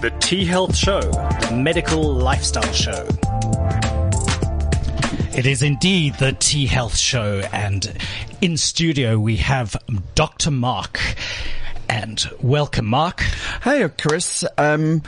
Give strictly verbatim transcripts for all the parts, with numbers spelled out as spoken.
The T Health Show, the medical lifestyle show. It is indeed the T Health Show, and in studio we have Doctor Mark. And welcome, Mark. Hi, Chris. Um,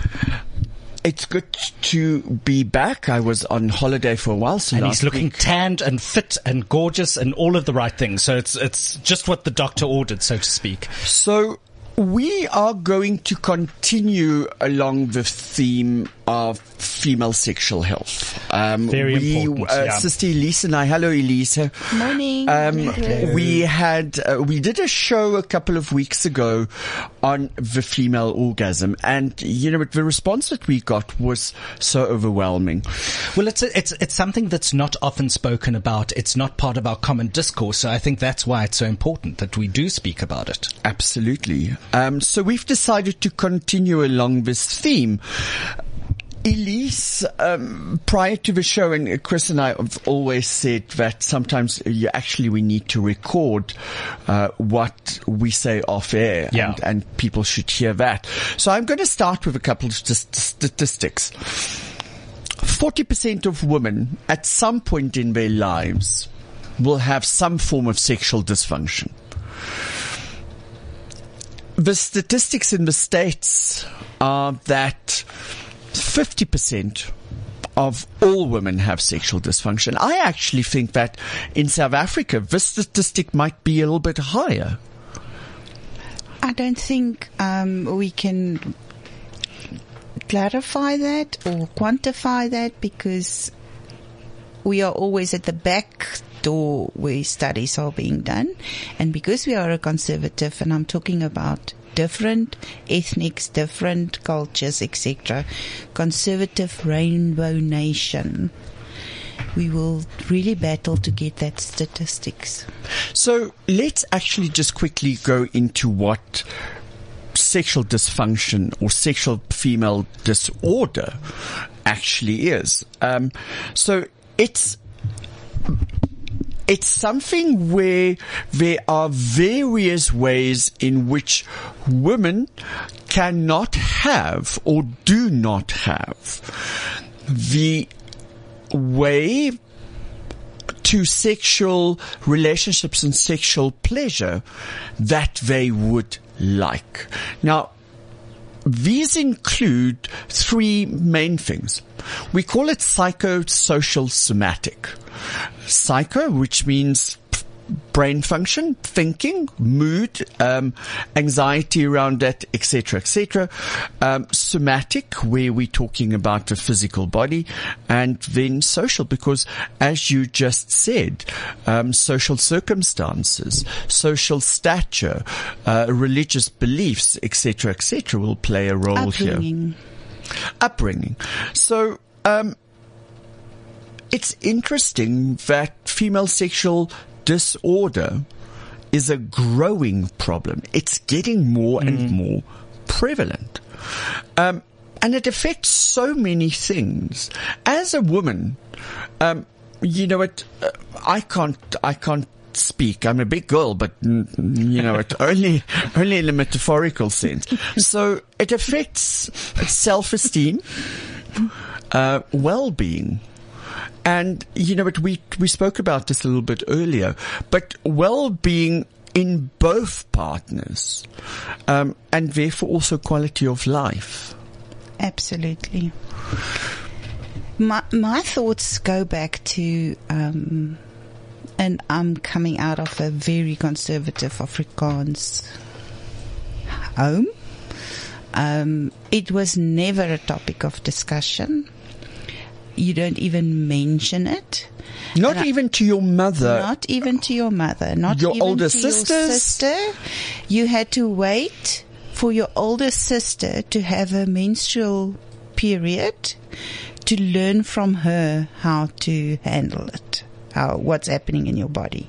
it's good to be back. I was on holiday for a while, so and he's looking week. tanned and fit and gorgeous and all of the right things. So it's it's just what the doctor ordered, so to speak. So we are going to continue along the theme of female sexual health. Um, Very we, important. Uh, yeah. Sister Elise and I. Hello, Elise. Morning. Um, Hello. We had uh, we did a show a couple of weeks ago on the female orgasm, and you know the response that we got was so overwhelming. Well, it's a, it's it's something that's not often spoken about. It's not part of our common discourse, so I think that's why it's so important that we do speak about it. Absolutely. Um, so we've decided to continue along this theme. Elise, um, prior to the show, and Chris and I have always said that sometimes you actually we need to record uh, what we say off air, yeah. and, and people should hear that. So I'm going to start with a couple of st- statistics. forty percent of women at some point in their lives will have some form of sexual dysfunction. The statistics in the States are that fifty percent of all women have sexual dysfunction. I actually think that in South Africa, this statistic might be a little bit higher. I don't think um, we can clarify that or quantify that because we are always at the back door where studies are being done. And because we are a conservative, and I'm talking about different ethnics, different cultures, et cetera. Conservative rainbow nation. We will really battle to get that statistics. So let's actually just quickly go into what sexual dysfunction or sexual female disorder actually is. Um, so it's... It's something where there are various ways in which women cannot have or do not have the way to sexual relationships and sexual pleasure that they would like. Now, these include three main things. We call it psychosocial somatic. Psycho, which means brain function, thinking, mood, um, anxiety around that, et cetera, et cetera. Um, somatic, where we're talking about the physical body, and then social, because as you just said, um, social circumstances, social stature, uh, religious beliefs, et cetera, et cetera, will play a role Upbringing. here. Upbringing. So, um, it's interesting that female sexual disorder is a growing problem. It's getting more mm. and more prevalent. Um, and it affects so many things. As a woman, um, you know, it, uh, I can't, I can't speak. I'm a big girl, but you know, it only, only in a metaphorical sense. So it affects self-esteem, uh, well-being. And, you know, but we, we spoke about this a little bit earlier, but well-being in both partners, um, and therefore also quality of life. Absolutely. My, my thoughts go back to, um, and I'm coming out of a very conservative Afrikaans home. Um, it was never a topic of discussion. You don't even mention it. Not I, even to your mother. Not even to your mother. Not your even older to sisters. Your sister. You had to wait for your older sister to have a menstrual period to learn from her how to handle it, how what's happening in your body.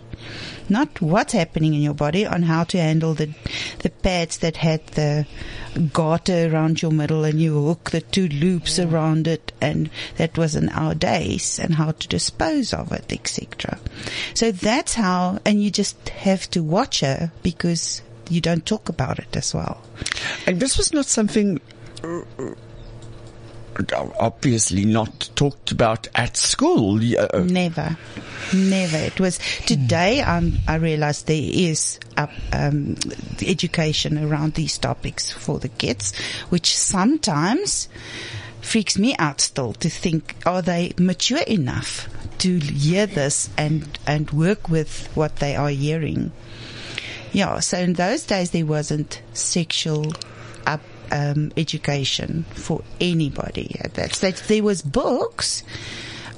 Not what's happening in your body, on how to handle the the pads that had the garter around your middle and you hook the two loops yeah. around it, and that was in our days, and how to dispose of it, et cetera. So that's how, and you just have to watch her because you don't talk about it as well. And this was not something obviously not talked about at school. Never, never. It was today. I'm, I realized there is up, um, education around these topics for the kids, which sometimes freaks me out still to think, are they mature enough to hear this and, and work with what they are hearing? Yeah, so in those days there wasn't sexual up, um, education for anybody at that stage. There was books.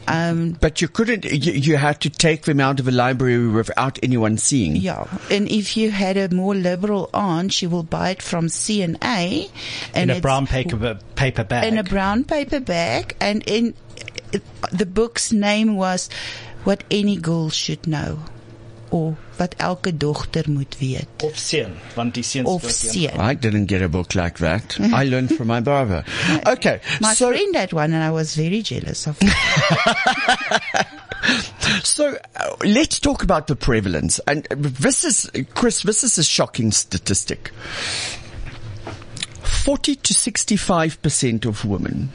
Um, but you couldn't, you, you had to take them out of a library without anyone seeing. Yeah. And if you had a more liberal aunt, she will buy it from C and A. In a brown paper, paper bag. In a brown paper bag. And in the book's name was What Any Girl Should Know. Or What Elke dochter moet weet. Of seun, want die seun. Of seun. I didn't get a book like that. I learned from my barber. Okay. My so friend had one and I was very jealous of it. So uh, let's talk about the prevalence. And this is, Chris, this is a shocking statistic. forty to sixty-five percent of women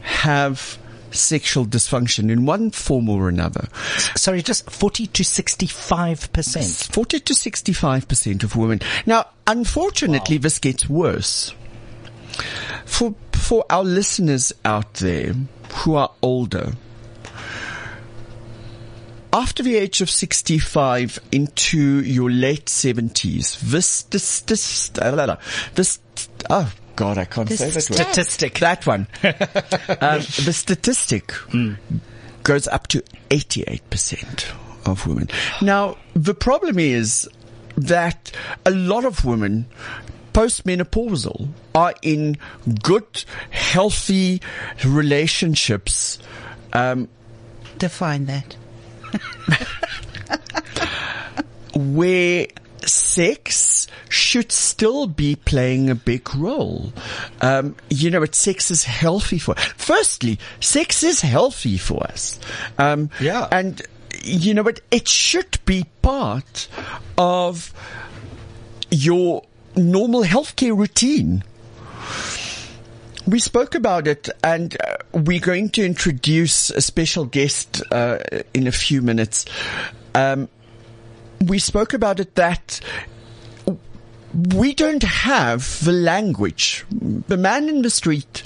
have sexual dysfunction in one form or another. Sorry, just forty to sixty-five percent. forty to sixty-five percent of women. Now, unfortunately, wow, this gets worse. For, for our listeners out there who are older, after the age of sixty-five into your late seventies, this, this, this, this, oh, God, I can't the say that word. Statistic. That one. um, the statistic mm. goes up to eighty-eight percent of women. Now, the problem is that a lot of women, postmenopausal, are in good, healthy relationships. Um, Define that. Where sex should still be playing a big role. Um, you know, it's sex is healthy for us. Firstly, sex is healthy for us. Um, yeah. And, you know, it, it should be part of your normal healthcare routine. We spoke about it, and uh, we're going to introduce a special guest uh, in a few minutes. Um, We spoke about it that we don't have the language. The man in the street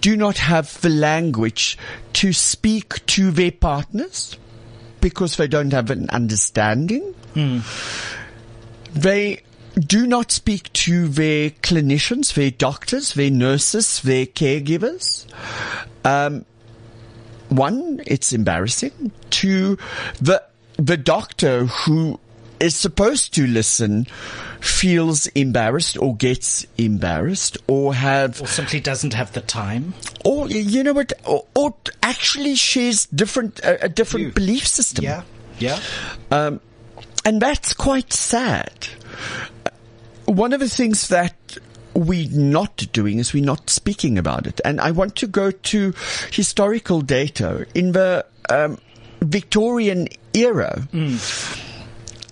do not have the language to speak to their partners because they don't have an understanding. Mm. They do not speak to their clinicians, their doctors, their nurses, their caregivers. Um, one, it's embarrassing. Two, the The doctor who is supposed to listen feels embarrassed or gets embarrassed or have... Or simply doesn't have the time. Or, you know what, or, or actually shares different, a, a different Ew. belief system. Yeah, yeah. Um, and that's quite sad. One of the things that we're not doing is we're not speaking about it. And I want to go to historical data in the... Um, Victorian era mm.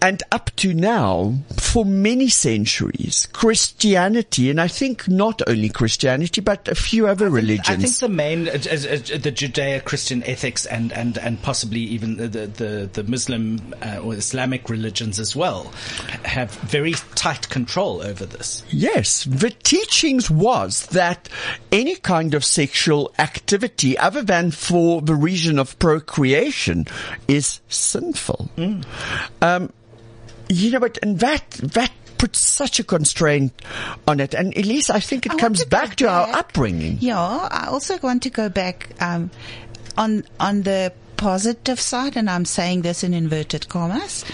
and up to now, for many centuries, Christianity, and I think not only Christianity but a few other I think, religions. I think the main, uh, uh, the Judeo-Christian ethics and, and, and possibly even the the, the Muslim uh, or Islamic religions as well have very tight control over this. Yes, the teachings was that any kind of sexual activity other than for the reason of procreation is sinful. Mm. Um, You know, but and that that puts such a constraint on it. And Elise, I think it I comes to back to back. our upbringing. Yeah, I also want to go back um, on on the positive side, and I'm saying this in inverted commas.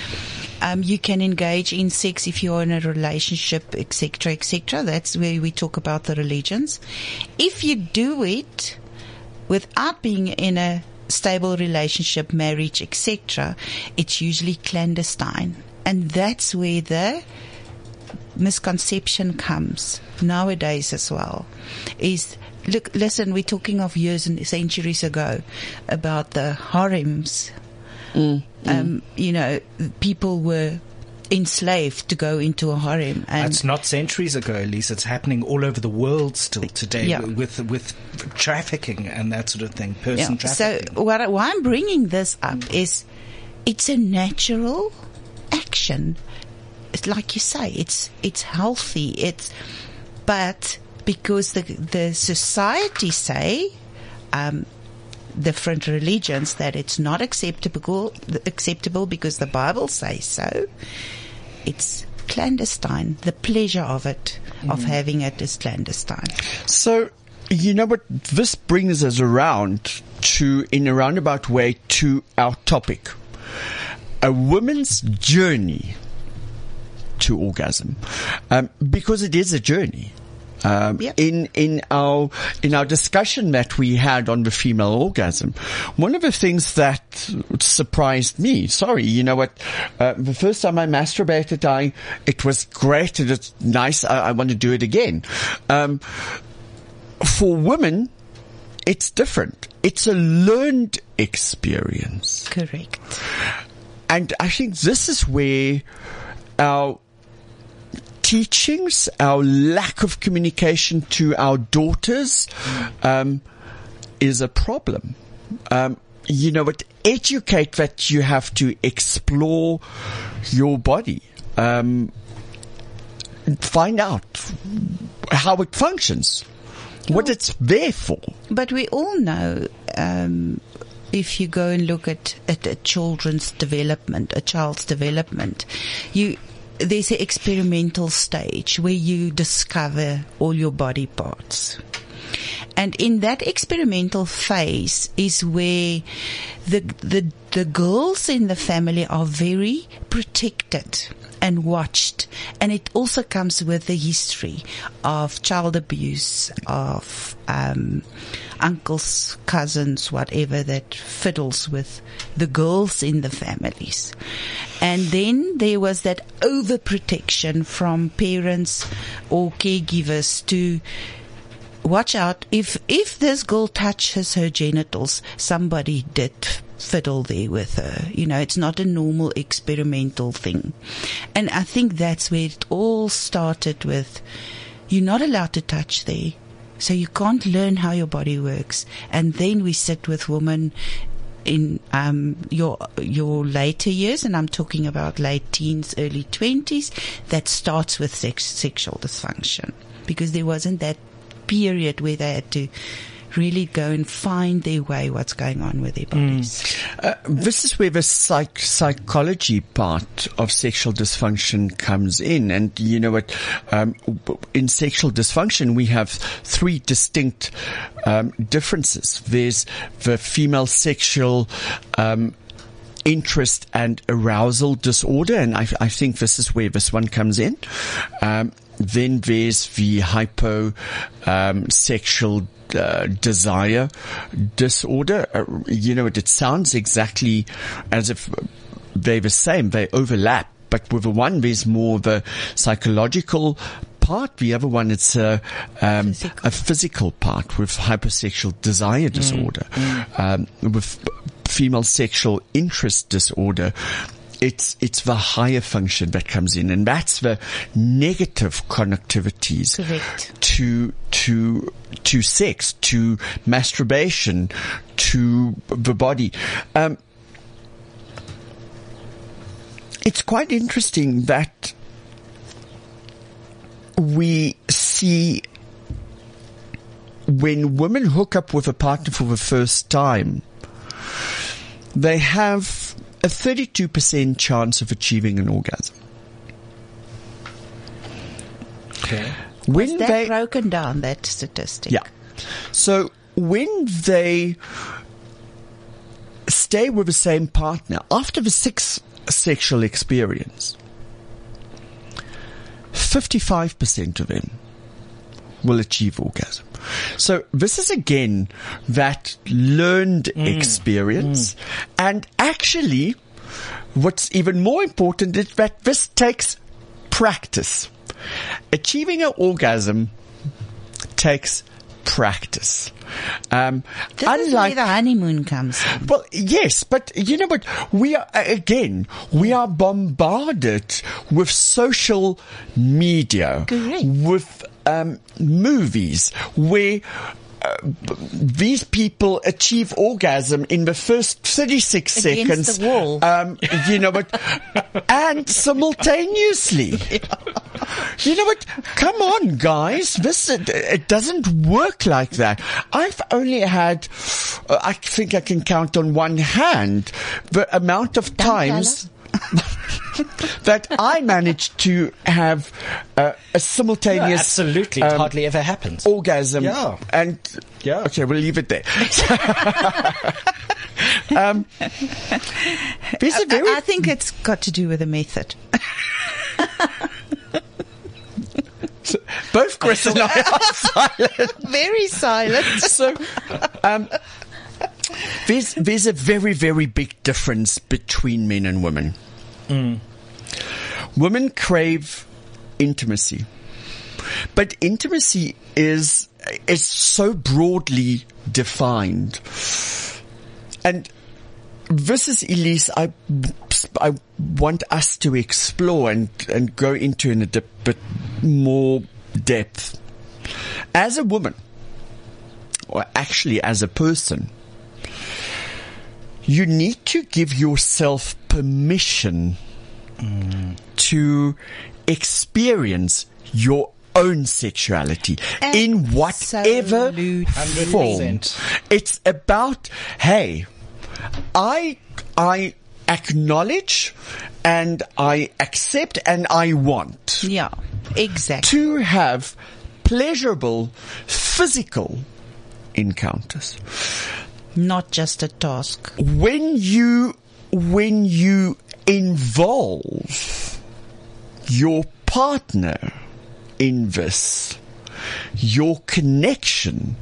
Um, you can engage in sex if you're in a relationship, et cetera, et cetera. That's where we talk about the religions. If you do it without being in a stable relationship, marriage, et cetera, it's usually clandestine. And that's where the misconception comes nowadays as well. Is look, listen, we're talking of years and centuries ago about the harems. Mm, um, mm. You know, people were enslaved to go into a harem. And it's not centuries ago, Elise. It's happening all over the world still today, yeah. with with trafficking and that sort of thing, person yeah. trafficking. So what I, why I'm bringing this up is it's a natural action. It's like you say, it's it's healthy. It's but because the the society say. Um, different religions that it's not acceptable acceptable because the Bible says so. It's clandestine. The pleasure of it, mm. of having it, is clandestine. So, you know what? This brings us around to, in a roundabout way, to our topic. A woman's journey to orgasm. Um, because it is a journey. Um, yep. In in our in our discussion that we had on the female orgasm, one of the things that surprised me. Sorry, you know what? Uh, the first time I masturbated, I it was great. It was nice. I, I want to do it again. Um, for women, it's different. It's a learned experience. Correct. And I think this is where our teachings, our lack of communication to our daughters, um, is a problem. Um, you know, it educate that you have to explore your body, um, find out how it functions, what it's there for. But we all know, um, if you go and look at, at a children's development, a child's development, you. There's an experimental stage where you discover all your body parts. And in that experimental phase is where the, the, the girls in the family are very protected and watched. And it also comes with the history of child abuse, of, um, uncles, cousins, whatever that fiddles with the girls in the families. And then there was that overprotection from parents or caregivers to watch out. If, if this girl touches her genitals, somebody did fiddle there with her. You know, it's not a normal experimental thing. And I think that's where it all started with, you're not allowed to touch there. So you can't learn how your body works. And then we sit with women in um your your later years, and I'm talking about late teens, early twenties, that starts with sex, sexual dysfunction, because there wasn't that period where they had to really go and find their way, what's going on with their bodies. Mm. Uh, this is where the psych- psychology part of sexual dysfunction comes in. And you know what? Um, in sexual dysfunction, we have three distinct um, differences. There's the female sexual um interest and arousal disorder, and I, I think this is where this one comes in. Um, then there's the hypo um, sexual Uh, desire disorder. Uh, you know, it, it sounds exactly as if they're the same. They overlap, but with the one there's more the psychological part. The other one, it's a um, physical. a physical part with hypersexual desire disorder. Mm. Um, with female sexual interest disorder, It's it's the higher function that comes in, and that's the negative connectivities Correct. to to to sex, to masturbation, to the body. Um, it's quite interesting that we see when women hook up with a partner for the first time, they have a thirty-two percent chance of achieving an orgasm. Okay. When Is that they, broken down, that statistic? Yeah. So when they stay with the same partner, after the sixth sexual experience, fifty-five percent of them will achieve orgasm. So this is again that learned mm. experience. Mm. And actually what's even more important is that this takes practice. Achieving an orgasm takes practice. Um, this unlike, is where the honeymoon comes from. Well, yes, but you know what? We are, again, we are bombarded with social media, Correct. with um, movies where Uh, these people achieve orgasm in the first thirty-six against seconds. The wall. Um, you know what? And simultaneously. You know what? Come on, guys. This, it, it doesn't work like that. I've only had, uh, I think I can count on one hand the amount of times that I managed to have uh, a simultaneous, no, absolutely, um, hardly ever happens, orgasm. Yeah, and yeah. Okay, we'll leave it there. um, there's a very I, I think it's got to do with the method. So both Chris and I are silent, very silent. So. Um, There's, there's a very, very big difference between men and women. Mm. Women crave intimacy. But intimacy is, is so broadly defined. And this is, Elise, I, I want us to explore and, and go into in a dip, bit more depth. As a woman, or actually as a person, you need to give yourself permission mm. to experience your own sexuality Absolutely. in whatever form. It's about, hey, I, I acknowledge and I accept and I want. Yeah, exactly. To have pleasurable physical encounters. Not just a task. When you, when you involve your partner in this, your connection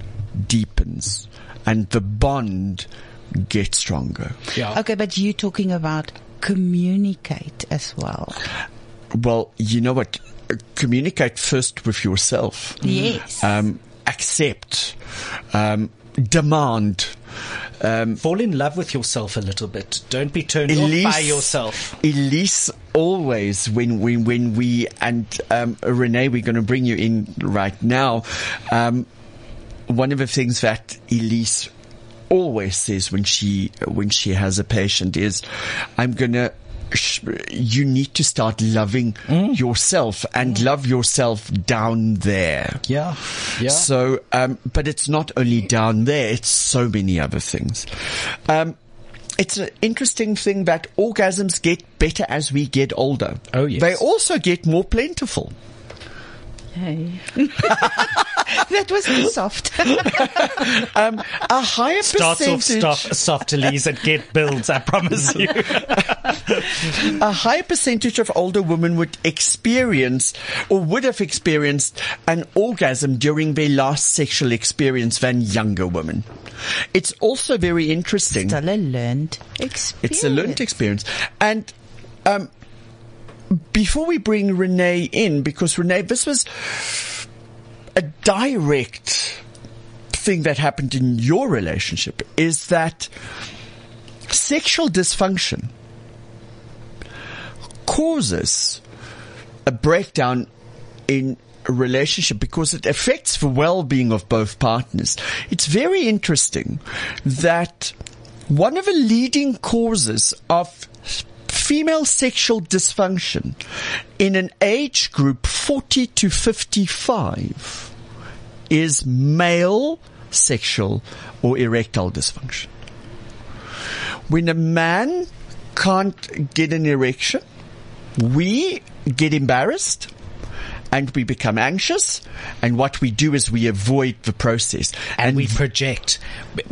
deepens and the bond gets stronger. Yeah. Okay, but you're talking about communicate as well. Well, you know what? Communicate first with yourself. Yes. Um, accept. Um, demand. Um, Fall in love with yourself a little bit. Don't be turned Elise, off by yourself. Elise, always, when we, when we, and um, Renee, we're going to bring you in right now. Um, one of the things that Elise always says when she, when she has a patient is, I'm going to, you need to start loving mm. yourself and mm. love yourself down there. Yeah. Yeah. So, um, but it's not only down there, it's so many other things. Um, it's an interesting thing that orgasms get better as we get older. Oh, yes. They also get more plentiful. Hey. That was too soft. um, a higher Starts percentage. Starts off soft, Elise, and get builds, I promise you. A higher percentage of older women would experience or would have experienced an orgasm during their last sexual experience than younger women. It's also very interesting. It's a learned experience. It's a learned experience. And, um, before we bring Renee in, because Renee, this was a direct thing that happened in your relationship, is that sexual dysfunction causes a breakdown in a relationship because it affects the well-being of both partners. It's very interesting that one of the leading causes of female sexual dysfunction in an age group forty to fifty-five is male sexual or erectile dysfunction. When a man can't get an erection, we get embarrassed and we become anxious, and what we do is we avoid the process. And, and we project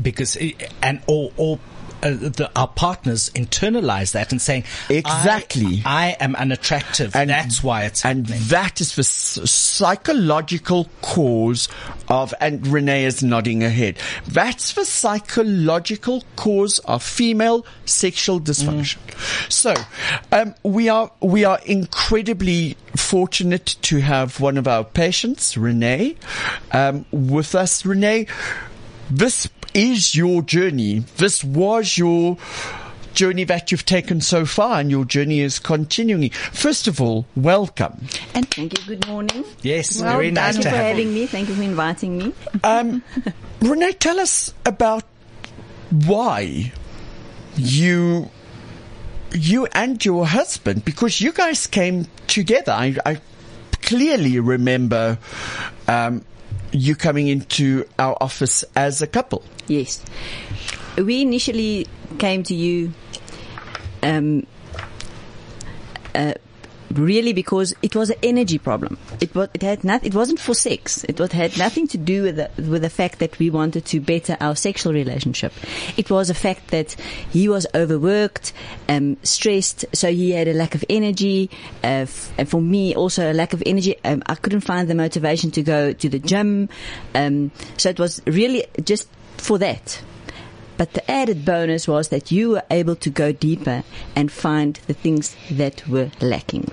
because, and or, or uh, the, our partners internalize that and saying, exactly, I, I am unattractive. And that's why it's and happening. That is the psychological cause of, and Renee is nodding her head. That's the psychological cause of female sexual dysfunction. Mm. So, um, we are, we are incredibly fortunate to have one of our patients, Renee, um, with us. Renee, this is your journey. This was your journey that you've taken so far, and your journey is continuing. First of all, welcome. And thank you. Good morning. Yes, well, very nice to have you. Thank you for having me. Thank you for inviting me. Um, Renee, tell us about why you... You and your husband, because you guys came together. I, I clearly remember um, you coming into our office as a couple. Yes. We initially came to you um, uh, really because it was an energy problem. It was, it had not, it wasn't for sex. It was, had nothing to do with the, with the fact that we wanted to better our sexual relationship. It was a fact that he was overworked, um, stressed, so he had a lack of energy. Uh, f- and for me, also a lack of energy. Um, I couldn't find the motivation to go to the gym. Um, so it was really just for that. But the added bonus was that you were able to go deeper and find the things that were lacking.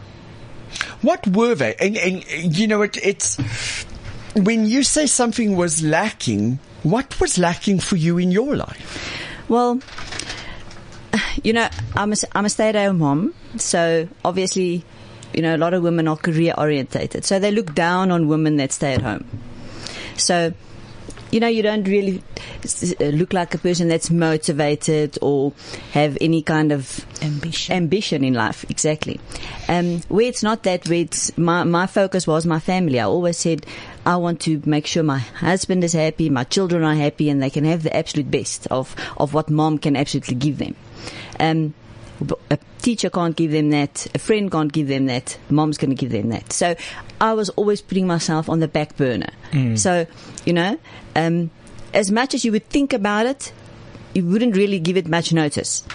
What were they? And, and you know, it, it's when you say something was lacking, what was lacking for you in your life? Well, you know, I'm a, I'm a stay-at-home mom, so obviously, you know, a lot of women are career-orientated. So they look down on women that stay at home. So... You know, you don't really look like a person that's motivated or have any kind of ambition, ambition in life. Exactly. Um, where it's not that, where it's my, my focus was my family. I always said I want to make sure my husband is happy, my children are happy, and they can have the absolute best of, of what mom can absolutely give them. Um, a teacher can't give them that. A friend can't give them that. Mom's going to give them that. So I was always putting myself on the back burner. Mm. So, you know, um, as much as you would think about it, you wouldn't really give it much notice.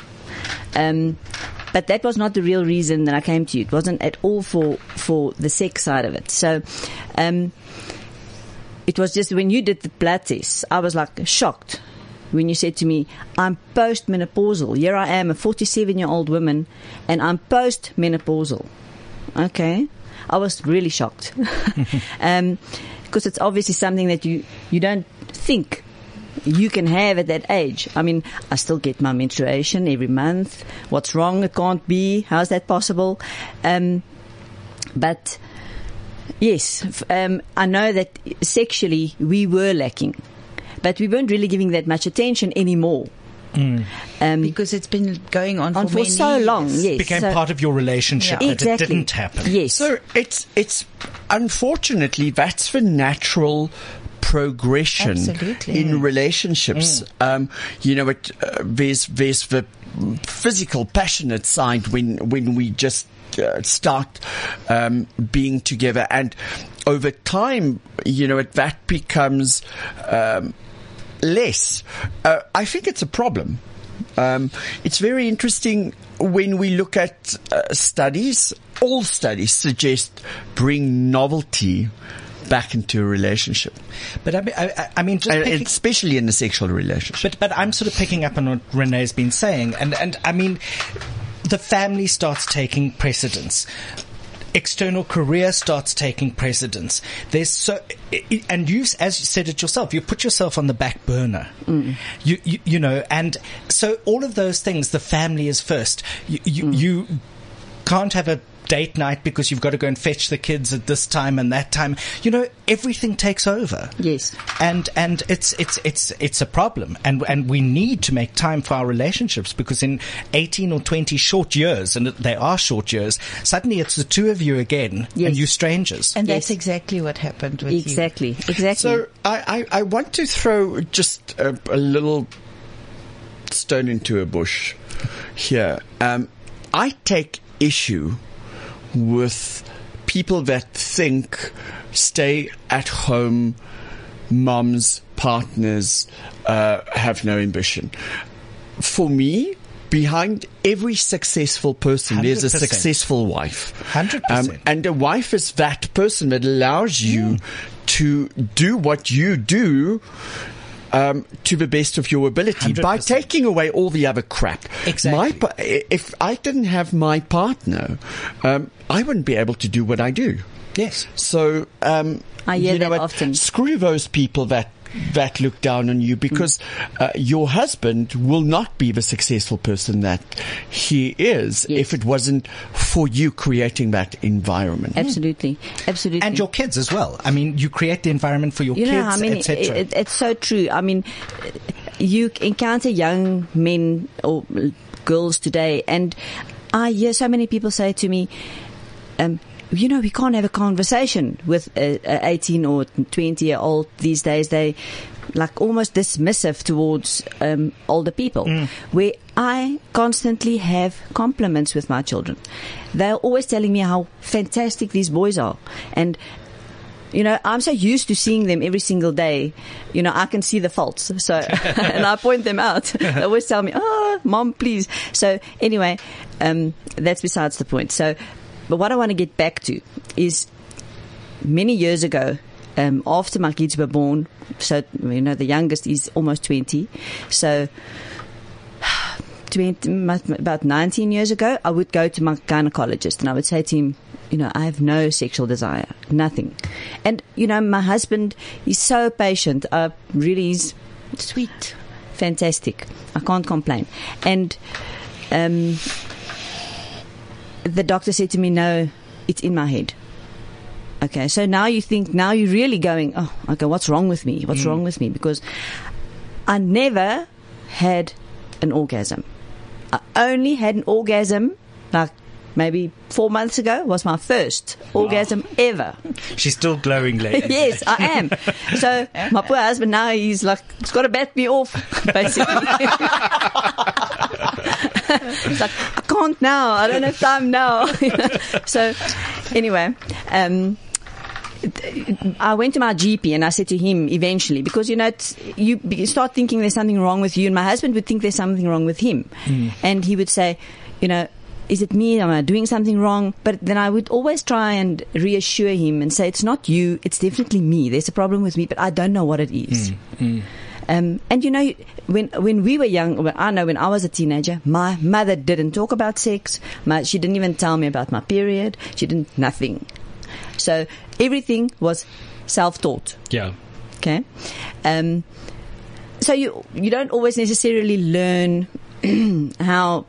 Um, but that was not the real reason that I came to you. It wasn't at all for, for the sex side of it. So um, it was just when you did the blood test, I was like shocked. When you said to me, I'm postmenopausal. Here I am, a forty-seven-year-old woman, and I'm postmenopausal. Okay. I was really shocked. um, because it's obviously something that you, you don't think you can have at that age. I mean, I still get my menstruation every month. What's wrong? It can't be. How's that possible? Um, but, yes, um, I know that sexually we were lacking. But we weren't really giving that much attention anymore. Mm. Um, because it's been going on, on for, for many so long. Years. Yes. It became so, part of your relationship, yeah. Exactly. But it didn't happen. Yes. So it's, it's unfortunately, that's the natural progression. Absolutely. In relationships. Mm. Um, you know, it, uh, there's, there's the physical, passionate side when, when we just uh, start um, being together. And over time, you know, it, that becomes... Um, less. Uh, I think it's a problem. Um, it's very interesting when we look at uh, studies. All studies suggest bring novelty back into a relationship. But I mean, I, I mean just picking, especially in a sexual relationship. But, but I'm sort of picking up on what Renee's been saying. And, and I mean, the family starts taking precedence. External career starts taking precedence. There's so, and you, as you said it yourself, you put yourself on the back burner. Mm. You, you, you know, and so all of those things. The family is first. You, you, mm. you can't have a date night because you've got to go and fetch the kids at this time and that time. You know, everything takes over. Yes, and and it's it's it's it's a problem, and and we need to make time for our relationships, because in eighteen or twenty short years, and they are short years, suddenly it's the two of you again. Yes. And you're strangers. And that's yes. exactly what happened with exactly. you. Exactly, exactly. So I, I I want to throw just a, a little stone into a bush here. Um, I take issue with people that think stay-at-home moms, partners, uh, have no ambition. for me, behind every successful person, one hundred percent. There's a successful wife. one hundred percent. Um, and a wife is that person that allows you mm. to do what you do um, to the best of your ability one hundred percent. By taking away all the other crap. Exactly. My, if I didn't have my partner, um, I wouldn't be able to do what I do. Yes. So, um, I hear you know that what? Often. Screw those people that that look down on you, because uh, your husband will not be the successful person that he is yes. if it wasn't for you creating that environment. Absolutely. Absolutely. And your kids as well. I mean, you create the environment for your you kids, know, I mean, et cetera. It, it, it's so true. I mean, you encounter young men or girls today, and I hear so many people say to me, um, you know, we can't have a conversation with an eighteen or twenty year old these days. They like almost dismissive towards um, older people. Mm. Where I constantly have compliments with my children. They're always telling me how fantastic these boys are. And, you know, I'm so used to seeing them every single day. You know, I can see the faults. So, and I point them out. They always tell me, oh, mom, please. So anyway, um, that's besides the point. So, but what I want to get back to is many years ago, um, after my kids were born, so, you know, the youngest is almost twenty. So about nineteen years ago, I would go to my gynecologist and I would say to him, you know, I have no sexual desire, nothing. And, you know, my husband is so patient. Uh, really is sweet, fantastic. I can't complain. And um the doctor said to me, no, it's in my head. Okay, so now you think, now you're really going, oh, okay, what's wrong with me? What's mm. wrong with me? Because I never had an orgasm. I only had an orgasm, like, maybe four months ago was my first wow. orgasm ever. She's still glowing late. Yes, I am. So my poor husband now, he's like, he's got to bat me off, basically. It's like, I can't now. I don't have time now. So anyway, um, I went to my G P and I said to him eventually, because, you know, it's, you start thinking there's something wrong with you, and my husband would think there's something wrong with him. Mm. And he would say, you know, is it me? Am I doing something wrong? But then I would always try and reassure him and say, it's not you. It's definitely me. There's a problem with me, but I don't know what it is. Mm, mm. Um, and, you know, when when we were young, well, I know when I was a teenager, my mother didn't talk about sex. My, she didn't even tell me about my period. She didn't, nothing. So everything was self-taught. Yeah. Okay. Um, so you you don't always necessarily learn how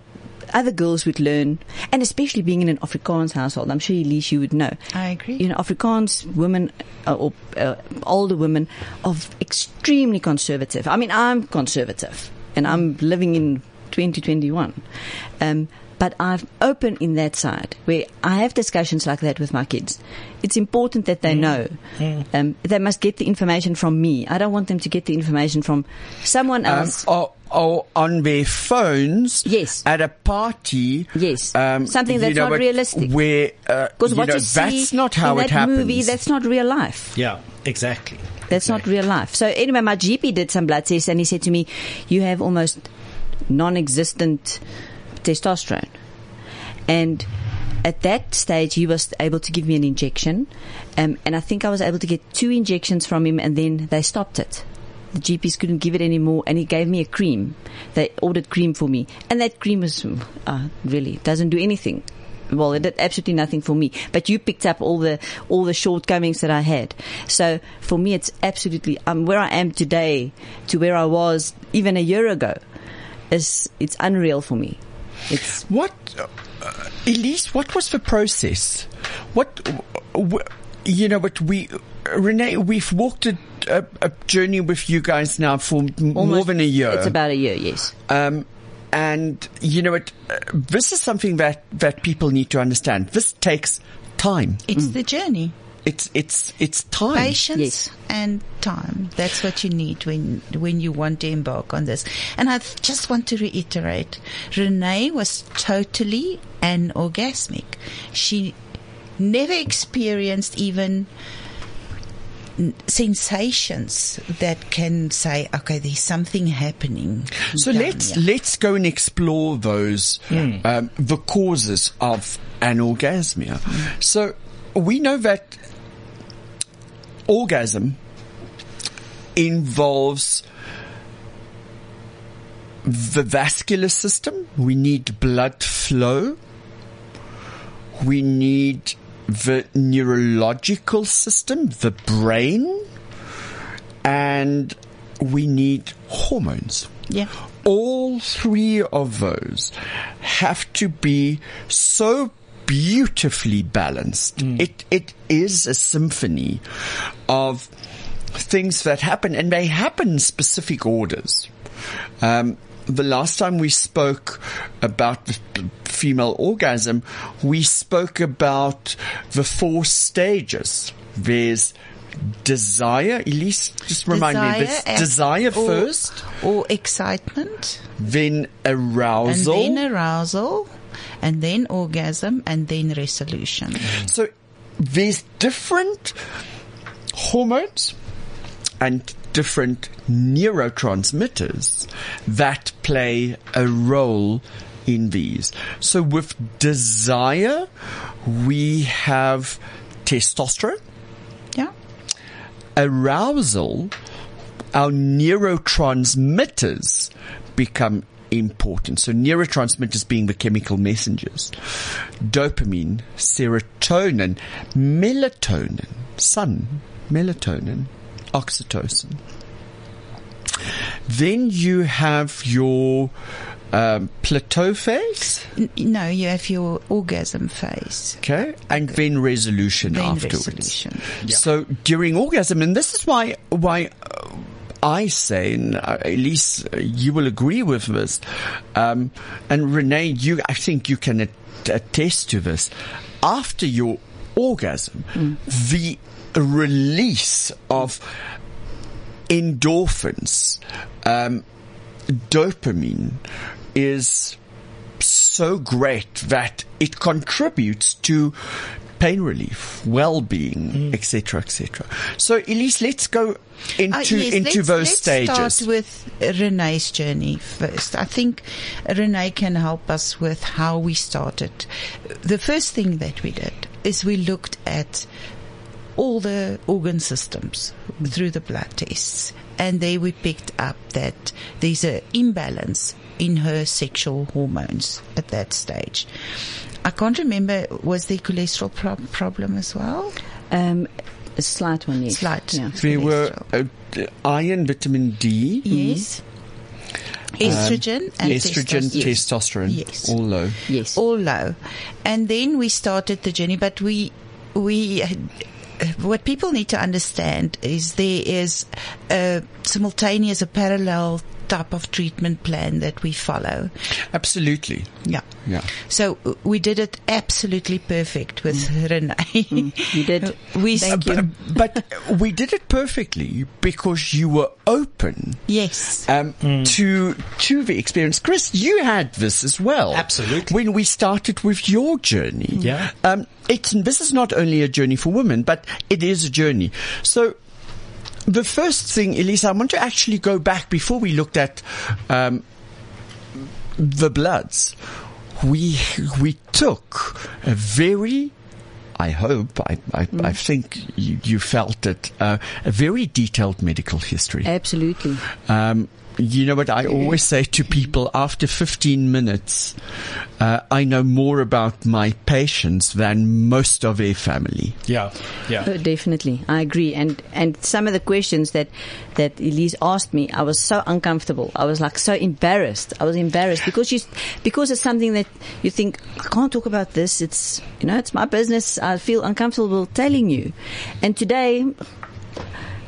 other girls would learn, and especially being in an Afrikaans household. I'm sure Elise, you would know. I agree. You know, Afrikaans women uh, or uh, older women are extremely conservative. I mean, I'm conservative, and I'm living in twenty twenty-one. Um, but I'm open in that side where I have discussions like that with my kids. It's important that they mm. know. Mm. Um, they must get the information from me. I don't want them to get the information from someone else. Um, oh. Or on their phones, yes. At a party, yes, um, something that's you know, not realistic. Where, because uh, what know, you see that's not how in that it happens. Movie, that's not real life. Yeah, exactly. That's exactly. not real life. So anyway, my G P did some blood tests, and he said to me, "You have almost non-existent testosterone." And at that stage, he was able to give me an injection, um, and I think I was able to get two injections from him, and then they stopped it. The G Ps couldn't give it anymore, and he gave me a cream. They ordered cream for me, and that cream was uh, really doesn't do anything. Well, it did absolutely nothing for me. But you picked up all the all the shortcomings that I had. So for me, it's absolutely um, where I am today to where I was even a year ago. Is it's unreal for me. It's what, uh, Elise? What was the process? What you know? What we, Renee? We've walked it. A, a journey with you guys now for Almost, more than a year. It's about a year, yes. Um, and you know, it, uh, this is something that, that people need to understand. This takes time. It's mm. the journey. It's it's it's time. Patience yes. and time. That's what you need when when you want to embark on this. And I th- just want to reiterate: Renee was totally anorgasmic. She never experienced even sensations that can say, okay, there's something happening. So let's here. let's go and explore those yeah. um, the causes of anorgasmia. Mm. So we know that orgasm involves the vascular system. We need blood flow. We need the neurological system, the brain, and we need hormones. Yeah. All three of those have to be so beautifully balanced. Mm. It it is a symphony of things that happen, and they happen in specific orders. Um, the last time we spoke about the female orgasm, we spoke about the four stages. There's desire, Elise, just remind desire, me, there's desire or, first. Or excitement. Then arousal. And then arousal. And then orgasm. And then resolution. So there's different hormones and different neurotransmitters that play a role in these. So with desire, we have testosterone. Yeah. Arousal, our neurotransmitters become important. So neurotransmitters being the chemical messengers. Dopamine, serotonin, melatonin, sun, melatonin, oxytocin. Then you have your um, plateau phase. No, you have your orgasm phase. Okay, and okay. then resolution then afterwards. Resolution. Yeah. So during orgasm, and this is why why I say, and Elise, you will agree with this, um, and Renee, you I think you can attest to this. After your orgasm, mm. the release of endorphins, um, dopamine is so great that it contributes to pain relief, well-being, mm. et cetera, et cetera. So, Elise, let's go into uh, yes, into let's, those let's stages. Let's start with Renee's journey first. I think Renee can help us with how we started. The first thing that we did is we looked at all the organ systems through the blood tests. And there we picked up that there's an imbalance in her sexual hormones at that stage. I can't remember, was there cholesterol pro- problem as well? Um, a slight one, yes. Slight. Yeah. There were uh, iron, vitamin D. Yes. Mm-hmm. Estrogen um, and estrogen, testosterone. Testosterone. Yes. All low. Yes. All low. And then we started the journey, but we... we had, what people need to understand is there is a simultaneous, a parallel type of treatment plan that we follow. Absolutely. Yeah. Yeah. So we did it absolutely perfect with mm. Renee. Mm. You did. We Thank you. But, but we did it perfectly because you were open. Yes. Um, mm. to, to the experience. Chris, you had this as well. Absolutely. When we started with your journey. Yeah. Um, it's, this is not only a journey for women, but it is a journey. So, the first thing, Elisa, I want to actually go back before we looked at um, the bloods. We we took a very, I hope, I I, mm. I think you, you felt it, uh, a very detailed medical history. Absolutely. Um, you know what I always say to people, after fifteen minutes, uh, I know more about my patients than most of their family. Yeah, yeah. Oh, definitely. I agree. And, and some of the questions that, that Elise asked me, I was so uncomfortable. I was like so embarrassed. I was embarrassed because you, because it's something that you think, I can't talk about this. It's, you know, it's my business. I feel uncomfortable telling you. And today,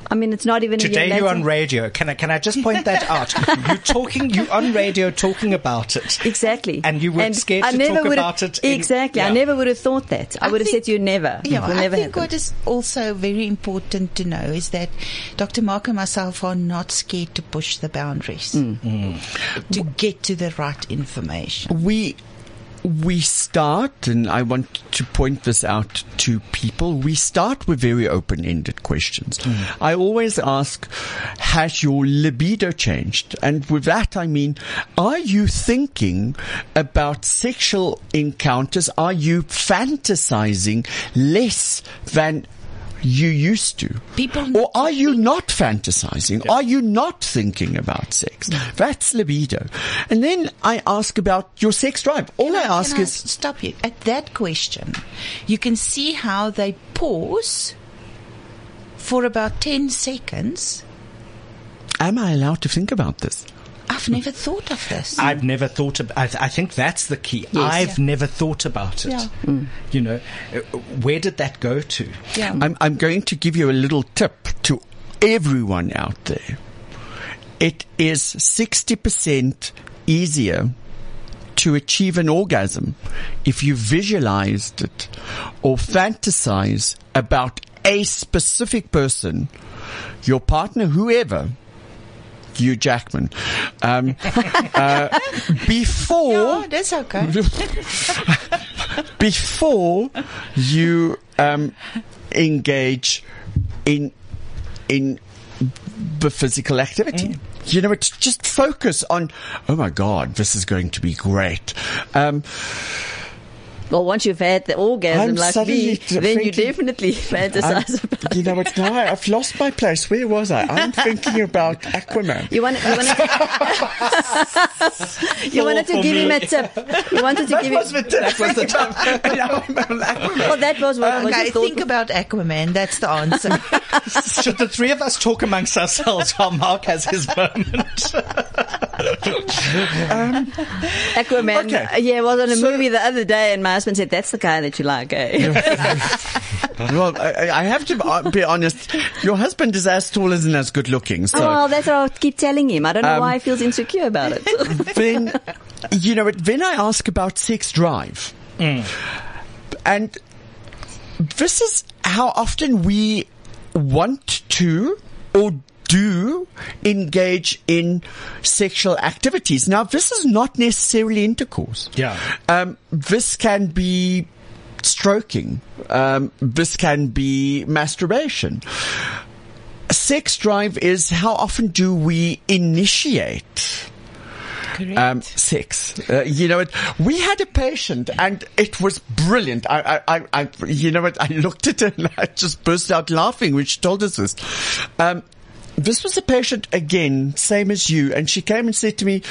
I mean, it's not even today. You're on radio. Can I? Can I just point that out? You're talking. You're on radio talking about it. Exactly. And you were and scared I to never talk about it. Exactly. In, yeah. I never would have thought that. I, I would think, have said to you never. Yeah. I never think happen. What is also very important to know is that Doctor Mark and myself are not scared to push the boundaries mm. Mm. to get to the right information. We we start, and I want to point this out to people, we start with very open-ended questions. Mm. I always ask, has your libido changed? And with that, I mean, are you thinking about sexual encounters? Are you fantasizing less than you used to? People or are you not fantasizing? Yeah. Are you not thinking about sex? No. That's libido. And then I ask about your sex drive. All I, I ask can I is... Stop you. At that question, you can see how they pause for about ten seconds. Am I allowed to think about this? I've never thought of this. I've never thought about I, th- I think that's the key. Yes, I've yeah. never thought about it. Yeah. Mm. You know, where did that go to? Yeah. I'm, I'm going to give you a little tip to everyone out there. It is sixty percent easier to achieve an orgasm if you visualized it or fantasize about a specific person, your partner, whoever, Hugh Jackman, um, uh, before no, that's okay. before you um, engage in in the physical activity. Mm. You know, it's just focus on, oh my God, this is going to be great. Um, Well, once you've had the orgasm I'm like me, then you definitely fantasize I'm, about it. You know, it's now I've lost my place. Where was I? I'm thinking about Aquaman. You wanted, you wanted, you wanted to give me. him a tip. You wanted to that give was him. That was the tip. Well, that was what. Um, what okay, think about Aquaman. That's the answer. Should the three of us talk amongst ourselves while Mark has his moment? um, Aquaman. Okay. Uh, yeah, was on a so, movie the other day, and my husband said, "That's the guy that you like, eh?" Well, I, I have to be honest. Your husband is as tall and as good looking. So. Oh, that's what I keep telling him. I don't know um, why he feels insecure about it. Then, you know, then I ask about sex drive, mm. and this is how often we want to or do engage in sexual activities. Now, this is not necessarily intercourse. Yeah. Um, this can be stroking. Um, this can be masturbation. Sex drive is how often do we initiate um, sex? Uh, you know, it, we had a patient, and it was brilliant. I, I, I, I you know, it, I looked at her and I just burst out laughing when she told us this. Um, This was a patient, again, same as you, and she came and said to me,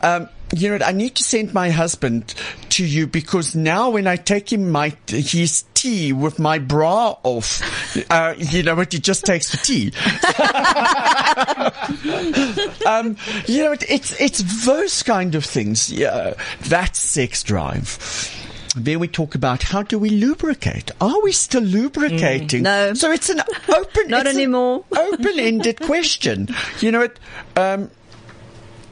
um, you know, I need to send my husband to you because now when I take him my his tea with my bra off, uh, you know, it just takes the tea. um, you know, it, it's it's those kind of things. Yeah, that's sex drive. Then we talk about how do we lubricate? Are we still lubricating? Mm, no. So it's an open, not anymore, open-ended question. You know it. Um,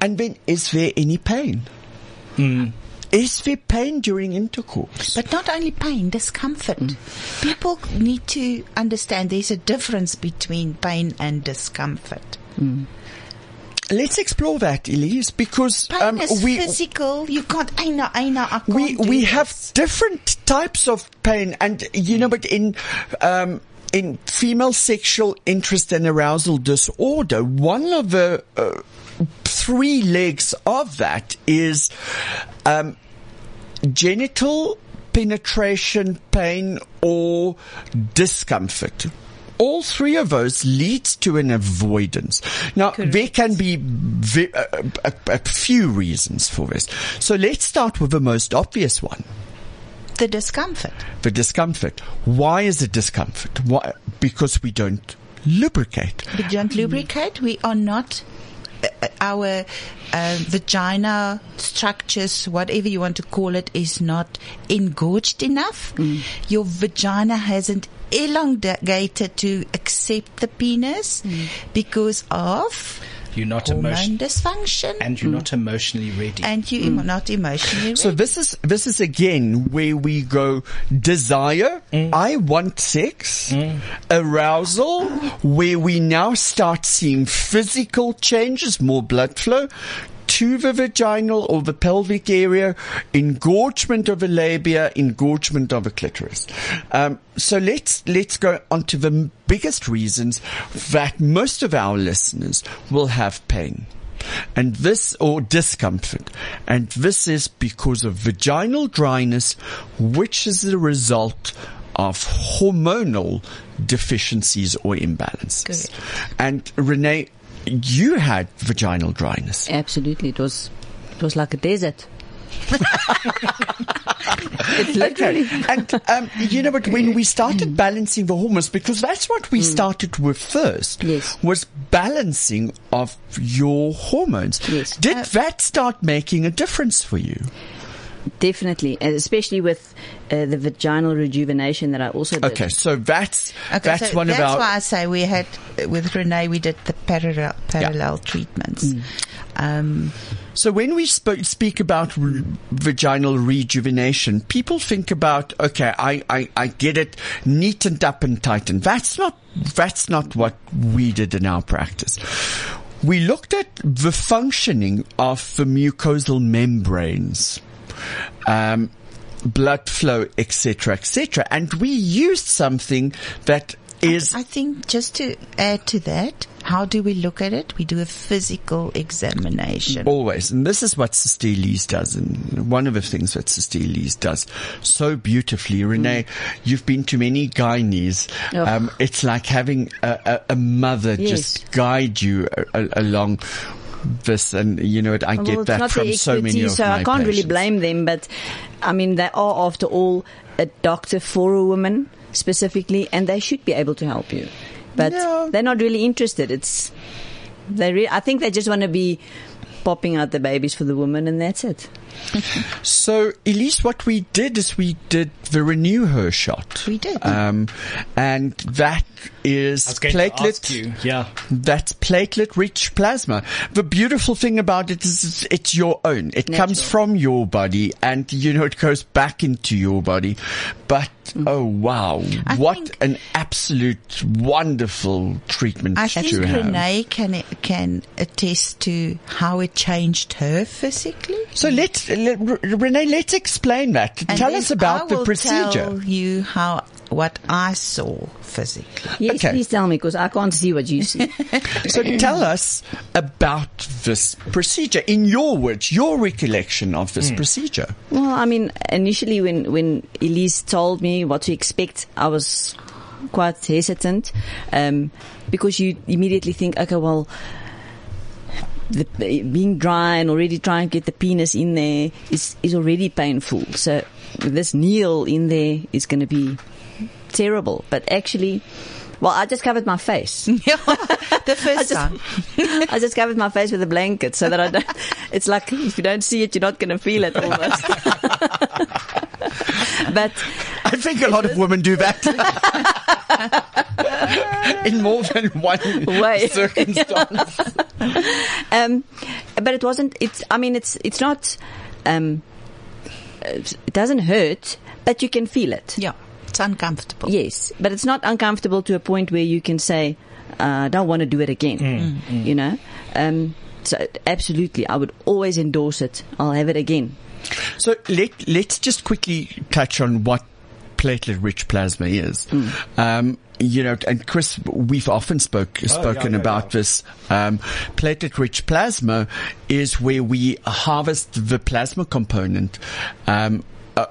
and then, is there any pain? Mm. Is there pain during intercourse? But not only pain, discomfort. Mm. People need to understand there's a difference between pain and discomfort. Mm. Let's explore that, Elise, because pain um, is we physical. You can't. I know. I know. I can't we do we this. have different types of pain, and you know, but in um, in female sexual interest and arousal disorder, one of the uh, three legs of that is um, genital penetration pain or discomfort. All three of those leads to an avoidance. Now, Correct. there can be ve- a, a, a few reasons for this. So let's start with the most obvious one. The discomfort. The discomfort. Why is it discomfort? Why? Because we don't lubricate. We don't lubricate. We are not uh, our uh, vagina structures, whatever you want to call it, is not engorged enough. Mm. Your vagina hasn't elongated to accept the penis mm. because of you're not hormone emotion- dysfunction, and you're mm. not emotionally ready, and you're mm. not emotionally ready. So this is this is again where we go desire. Mm. I want sex, mm. arousal, where we now start seeing physical changes, more blood flow, to the vaginal or the pelvic area, engorgement of the labia, engorgement of the clitoris. Um, so let's let's go on to the biggest reasons that most of our listeners will have pain. And this, or discomfort, and this is because of vaginal dryness, which is the result of hormonal deficiencies or imbalances. Good. And Renee, you had vaginal dryness. Absolutely, it was, it was like a desert. It's literally. Okay. And um, you know what, when we started balancing the hormones, because that's what we mm. started with first, yes. was balancing of your hormones. Yes. Did uh, that start making a difference for you? Definitely, especially with uh, the vaginal rejuvenation that I also did. Okay, so that's okay, that's so one that's of our. That's why I say we had with Renee we did the parallel parallel yeah. treatments. Mm. Um, so when we sp- speak about re- vaginal rejuvenation, people think about okay, I, I, I get it neatened up and tightened. That's not that's not what we did in our practice. We looked at the functioning of the mucosal membranes. Um, blood flow, et cetera, et cetera, and we used something that is. I think just to add to that, how do we look at it? We do a physical examination always, and this is what Sister Elise does, and one of the things that Sister Elise does so beautifully. Renee, mm. you've been to many gynies. Oh. Um, it's like having a, a, a mother yes. just guide you a, a, along. This and you know what I well, get that from so many of so my I can't patients. Really blame them, but I mean they are after all a doctor for a woman specifically, and they should be able to help you. But no. they're not really interested. It's they. Re- I think they just want to be popping out the babies for the woman, and that's it. So, Elise, what we did is we did the Renew Her shot. We did, um, and that is platelet. Yeah, that's platelet-rich plasma. The beautiful thing about it is it's your own. It Natural. Comes from your body, and you know it goes back into your body. But mm. oh wow, I what an absolute wonderful treatment! I think Renee can can attest to how it changed her physically. So let's. Let, Renee, let's explain that. And tell us about the procedure. I will tell you how, what I saw physically. Yes, okay. Please tell me, because I can't see what you see. So tell us about this procedure, in your words, your recollection of this mm. procedure. Well, I mean, initially when, when Elise told me what to expect, I was quite hesitant, um, because you immediately think, okay, well... The, being dry and already trying to get the penis in there is, is already painful. So this needle in there is going to be terrible. But actually, well, I just covered my face. The first I time. Just, I just covered my face with a blanket so that I don't, it's like if you don't see it, you're not going to feel it almost. But I think a lot of women do that. In more than one way. Circumstance. um, but it wasn't, it's, I mean, it's, it's not, um, it doesn't hurt, but you can feel it. Yeah. It's uncomfortable. Yes. But it's not uncomfortable to a point where you can say, uh, I don't want to do it again. Mm. Mm. You know? Um, so absolutely. I would always endorse it. I'll have it again. So let, let's just quickly touch on what platelet-rich plasma is. Mm. Um, You know, and Chris, we've often spoke, spoken oh, yeah, yeah, about yeah. this. Um, platelet-rich plasma is where we harvest the plasma component um, uh,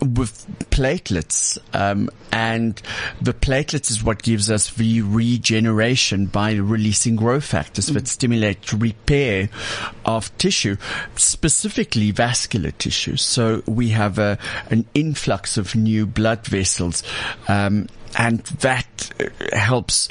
with platelets, um, and the platelets is what gives us the regeneration by releasing growth factors mm. that stimulate repair of tissue, specifically vascular tissue. So we have a, an influx of new blood vessels. Um, And that helps uh,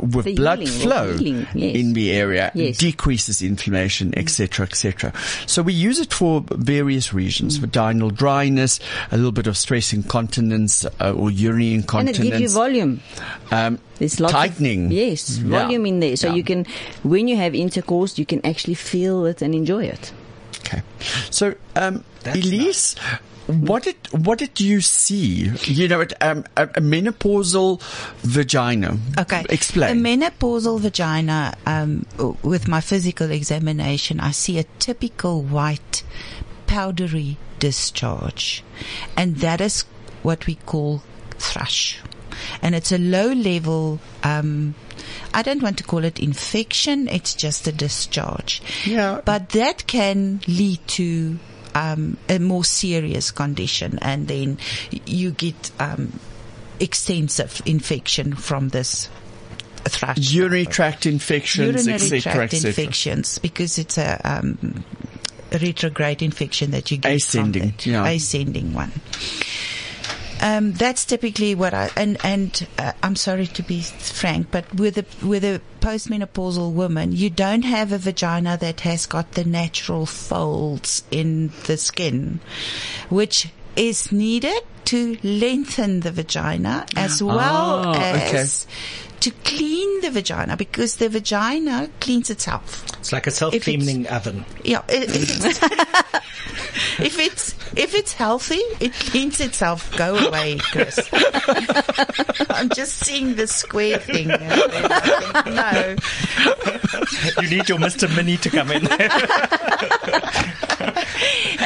with the blood healing, flow the healing, yes. in the area, yes. decreases inflammation, et cetera, et cetera. So we use it for various reasons: mm. vaginal dryness, a little bit of stress incontinence uh, or urinary incontinence, and it gives you volume. Um, There's lots tightening, of, yes, volume yeah. in there, so yeah. you can, when you have intercourse, you can actually feel it and enjoy it. Okay, so um, Elise. Nice. What did what did you see? You know, um, a, a menopausal vagina. Okay, explain. A menopausal vagina. Um, with my physical examination, I see a typical white, powdery discharge, and that is what we call thrush, and it's a low level. Um, I don't want to call it infection. It's just a discharge. Yeah, but that can lead to. Um, a more serious condition, and then you get um, extensive infection from this thrush. Urinary tract infections, et cetera. Urinary tract infections, because it's a um, retrograde infection that you get ascending, from yeah. ascending one. Um, that's typically what I and and uh, I'm sorry to be frank, but with a with a postmenopausal woman, you don't have a vagina that has got the natural folds in the skin, which is needed to lengthen the vagina as well oh, as okay. to clean the vagina, because the vagina cleans itself. It's like a self-cleaning oven. Yeah. It, it's, if it's if it's healthy, it cleans itself. Go away, Chris. I'm just seeing the square thing. There, no. You need your Mister Mini to come in.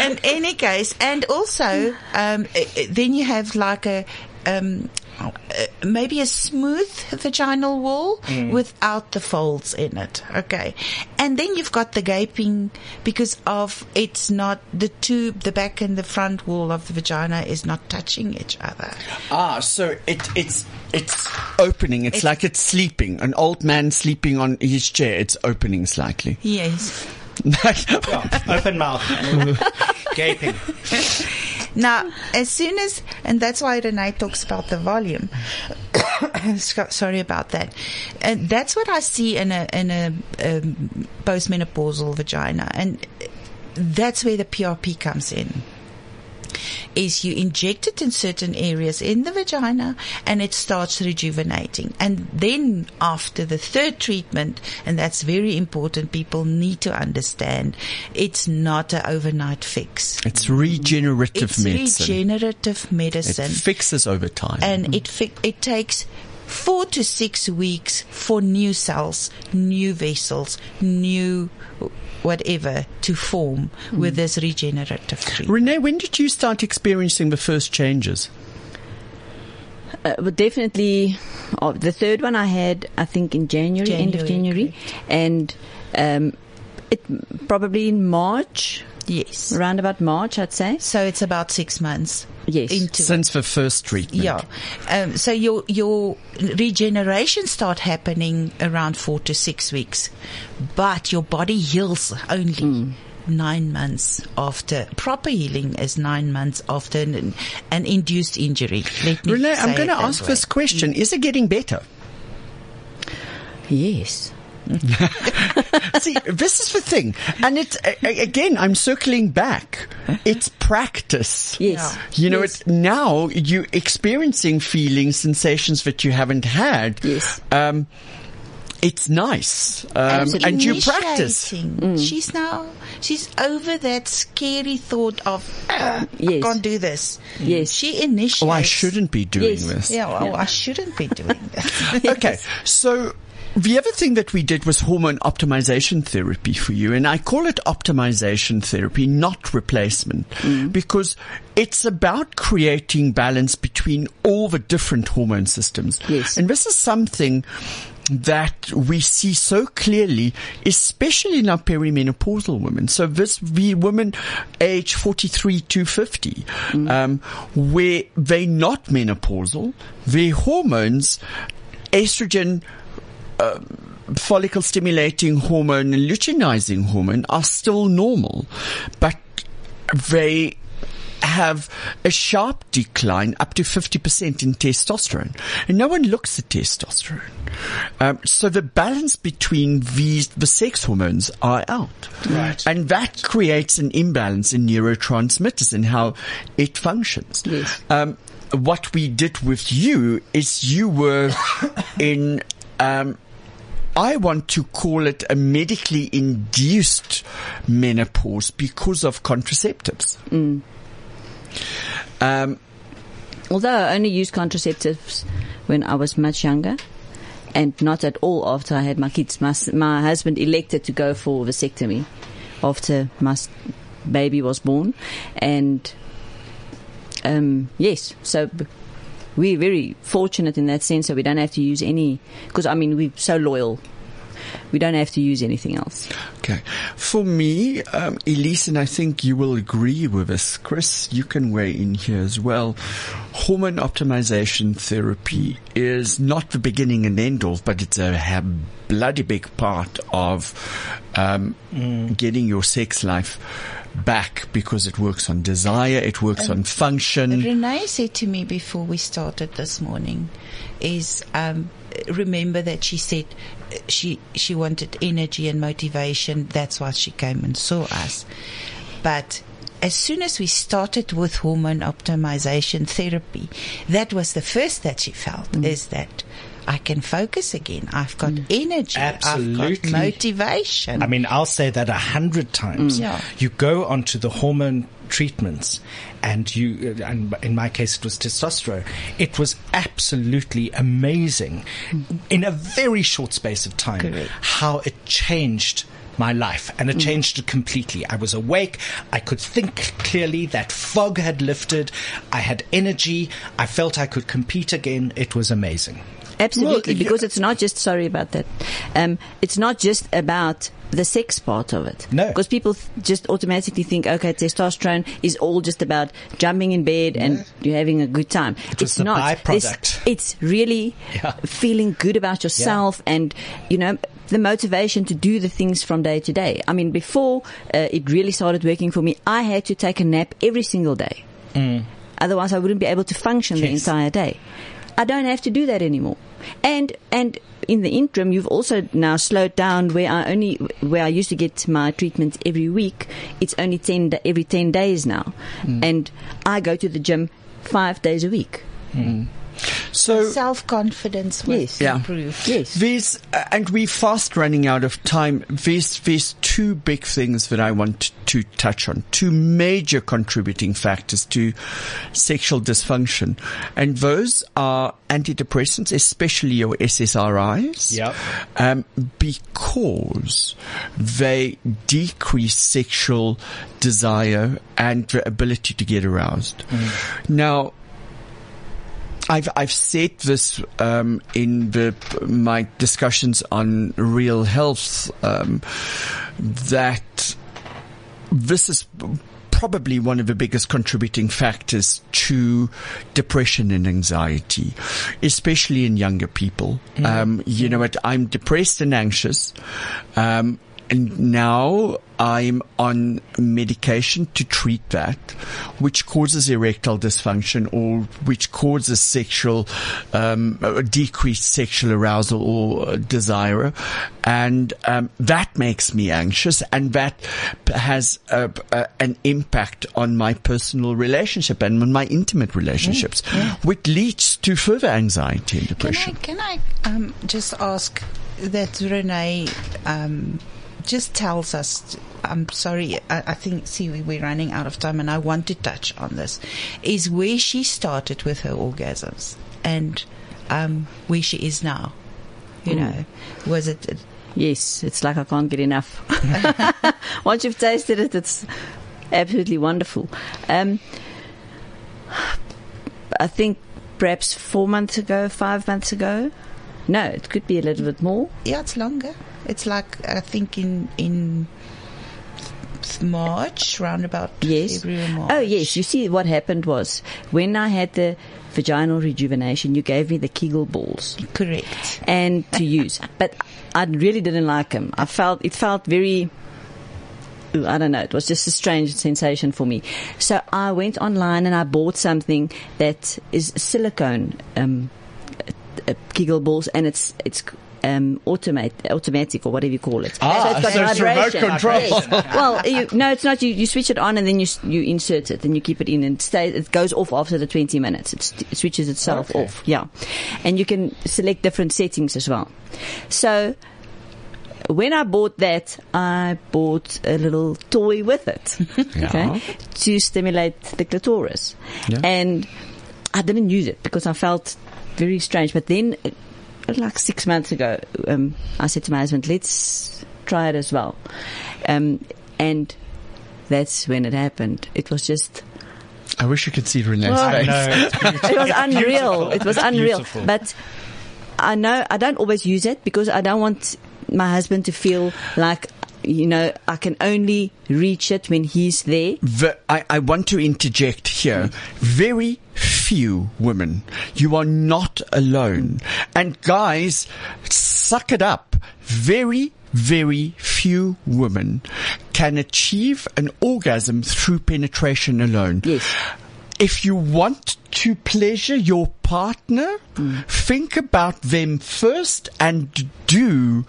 In any case, and also um, then you have like a. Um, Uh, maybe a smooth vaginal wall mm. without the folds in it. Okay. And then you've got the gaping because of it's not the tube, the back and the front wall of the vagina is not touching each other. Ah, so it, it's, it's opening. It's, it's like it's sleeping. An old man sleeping on his chair. It's opening slightly. Yes. Yeah, open mouth. Gaping. Now, as soon as, and that's why Renee talks about the volume. Sorry about that. And that's what I see in a in a, a postmenopausal vagina, and that's where the P R P comes in. Is you inject it in certain areas in the vagina, and it starts rejuvenating. And then after the third treatment, and that's very important, people need to understand, it's not an overnight fix. It's regenerative it's medicine. It's regenerative medicine. It fixes over time. And mm-hmm. it fi- it takes four to six weeks for new cells, new vessels, new whatever to form mm. with this regenerative treatment. Renee, when did you start experiencing the first changes? Uh, well, definitely, oh, the third one I had, I think, in January, January end of January. Correct. And um, it probably in March. Yes. Around about March, I'd say. So it's about six months. Yes. Into Since it. the first treatment. Yeah. Um, so your your regeneration start happening around four to six weeks, but your body heals only mm. nine months after. Proper healing is nine months after an, an induced injury. Let me Renee, say I'm going to ask way. this question. Mm. Is it getting better? Yes. See, this is the thing, and it's again. I'm circling back. It's practice. Yes, you know. Yes. It now you experiencing feelings, sensations that you haven't had. Yes. Um, it's nice, um, and you practice. Mm. She's now she's over that scary thought of uh, yes. I can't do this. Yes, she initiates. Oh, I shouldn't be doing yes. this. Yeah, well, yeah, I shouldn't be doing this. Yes. Okay, so. The other thing that we did was hormone optimization therapy for you, and I call it optimization therapy, not replacement, mm. because it's about creating balance between all the different hormone systems. Yes. And this is something that we see so clearly, especially in our perimenopausal women. So this, the women age forty-three to fifty, mm. um, where they're not menopausal, their hormones, estrogen, Uh, follicle stimulating hormone and luteinizing hormone are still normal, but they have a sharp decline up to fifty percent in testosterone, and no one looks at testosterone. Um, so the balance between these, the sex hormones are out. Right. And that creates an imbalance in neurotransmitters and how it functions. Yes. Um, what we did with you is you were in Um, I want to call it a medically induced menopause because of contraceptives. Mm. Um, Although I only used contraceptives when I was much younger, and not at all after I had my kids. My, my husband elected to go for vasectomy after my baby was born, and um, yes, so we're very fortunate in that sense. So we don't have to use any, because I mean we're so loyal. We don't have to use anything else. Okay. For me, um, Elise, and I think you will agree with us, Chris, you can weigh in here as well. Hormone optimization therapy is not the beginning and end of, but it's a ha- bloody big part of um, mm. getting your sex life back, because it works on desire, it works um, on function. Renee said to me before we started this morning is... Um, remember that she said she she wanted energy and motivation. That's why she came and saw us. But as soon as we started with hormone optimization therapy, that was the first that she felt, mm. is that I can focus again. I've got mm. energy. Absolutely. I've got motivation. I mean, I'll say that a hundred times. Mm. Yeah. You go onto the hormone treatments, and you, and in my case, it was testosterone. It was absolutely amazing mm. in a very short space of time. Correct. How it changed my life, and it mm. changed it completely. I was awake. I could think clearly. That fog had lifted. I had energy. I felt I could compete again. It was amazing. Absolutely, well, because yeah. it's not just, sorry about that, um, it's not just about the sex part of it. No. Because people th- just automatically think, okay, testosterone is all just about jumping in bed yeah. and you're having a good time. It it's not. Byproduct. It's, it's really yeah. feeling good about yourself yeah. and, you know, the motivation to do the things from day to day. I mean, before uh, it really started working for me, I had to take a nap every single day. Mm. Otherwise, I wouldn't be able to function yes. the entire day. I don't have to do that anymore. And and in the interim, you've also now slowed down where I only where I used to get my treatments every week. It's only ten every ten days now, mm. and I go to the gym five days a week. Mm. So self-confidence was yes, yeah. improved. Yes, there's uh, and we're fast running out of time. There's there's two big things that I want to touch on, two major contributing factors to sexual dysfunction, and those are antidepressants, especially your S S R Is, yep. um, because they decrease sexual desire and the ability to get aroused. Mm. Now, I've I've said this um, in the my discussions on Real Health um, that this is probably one of the biggest contributing factors to depression and anxiety, especially in younger people. Mm-hmm. Um, you know what? I'm depressed and anxious, um, and now I'm on medication to treat that, which causes erectile dysfunction or which causes sexual, um, decreased sexual arousal or desire. And um, that makes me anxious, and that has a, a, an impact on my personal relationship and on my intimate relationships, yeah, yeah. which leads to further anxiety and depression. Can I, can I um, just ask that Renee um, just tells us... I'm sorry, I, I think, see, we, we're running out of time, and I want to touch on this, is where she started with her orgasms and um, where she is now. You mm. know, was it... Uh, yes, it's like I can't get enough. Once you've tasted it, it's absolutely wonderful. Um, I think perhaps four months ago, five months ago. No, it could be a little bit more. Yeah, it's longer. It's like, I think, in... in March, round about yes. February, March. Oh, yes. You see, what happened was when I had the vaginal rejuvenation, you gave me the Kegel balls. Correct. And to use. But I really didn't like them. I felt, it felt very, I don't know, it was just a strange sensation for me. So I went online and I bought something that is silicone um, Kegel balls, and it's it's... Um, automate, automatic or whatever you call it. Ah, so it's, got so it's remote control. Yes. Well, you, no, it's not. You, you switch it on and then you you insert it and you keep it in and stay. It goes off after the twenty minutes. It st- switches itself okay. off. Yeah, and you can select different settings as well. So when I bought that, I bought a little toy with it, yeah. okay, to stimulate the clitoris. Yeah. And I didn't use it because I felt very strange. But then, like six months ago, um, I said to my husband, let's try it as well. Um, and that's when it happened. It was just... I wish you could see Renee's oh, face. No, it was unreal. It was unreal. Beautiful. But I know I don't always use it because I don't want my husband to feel like, you know, I can only reach it when he's there. The, I, I want to interject here. Very few women. You are not alone. And guys, suck it up. Very Very few women can achieve an orgasm through penetration alone. Yes. If you want to pleasure your partner, mm. think about them first and do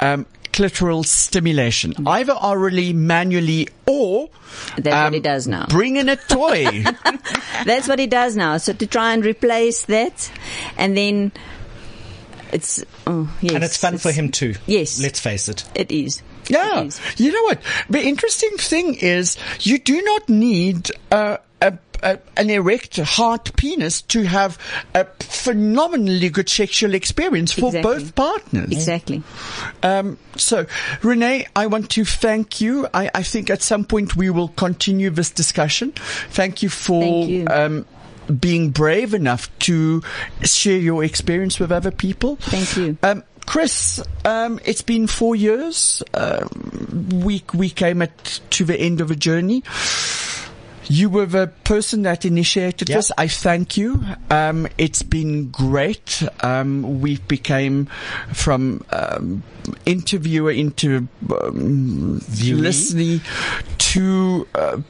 um, clitoral stimulation, mm. either orally, manually, or that's um, what he does now. Bring in a toy. That's what he does now. So to try and replace that, and then. It's oh, yes, and it's fun it's, for him too. Yes, let's face it. It is. Yeah, it is. You know what? The interesting thing is, you do not need uh, a, a an erect hard penis to have a phenomenally good sexual experience for exactly. both partners. Exactly. Um, so, Renee, I want to thank you. I, I think at some point we will continue this discussion. Thank you for. Thank you. Um, being brave enough to share your experience with other people. Thank you. Um, Chris, um, it's been four years. Uh, we, we came at, to the end of a journey. You were the person that initiated yep. this. I thank you. Um, it's been great. Um, we became from um, interviewer into um, listening to uh,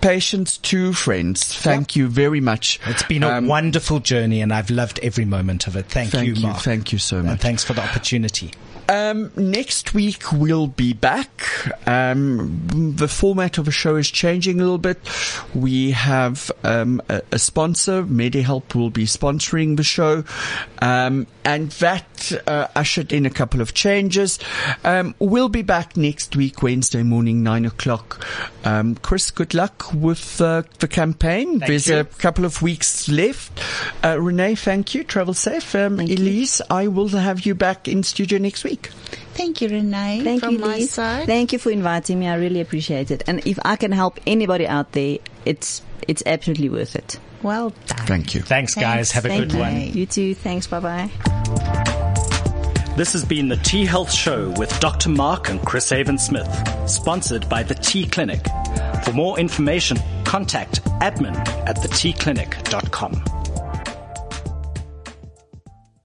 patients to friends. Thank yep. you very much. It's been a um, wonderful journey and I've loved every moment of it. Thank, thank you, Mark. You, thank you so much. And thanks for the opportunity. Um, next week we'll be back. Um, the format of the show is changing a little bit. We have um, a, a sponsor. Medihelp will be sponsoring the show. Um, and that uh, ushered in a couple of changes. Um, we'll be back next week, Wednesday morning, nine o'clock. Um, Chris, good luck with uh, the campaign. Thank There's you. a couple of weeks left. Uh, Renee, thank you. Travel safe. Um, Elise, you. I will have you back in studio next week. Thank you, Renee. Thank From you, my Liz. Side. Thank you for inviting me. I really appreciate it. And if I can help anybody out there, it's it's absolutely worth it. Well done. Thank you. Thanks, Thanks. guys. Have a Thank good you. one. You too. Thanks. Bye-bye. This has been The T Health Show with Doctor Mark and Chris Haven-Smith, sponsored by The T Clinic. For more information, contact admin at the t clinic dot com.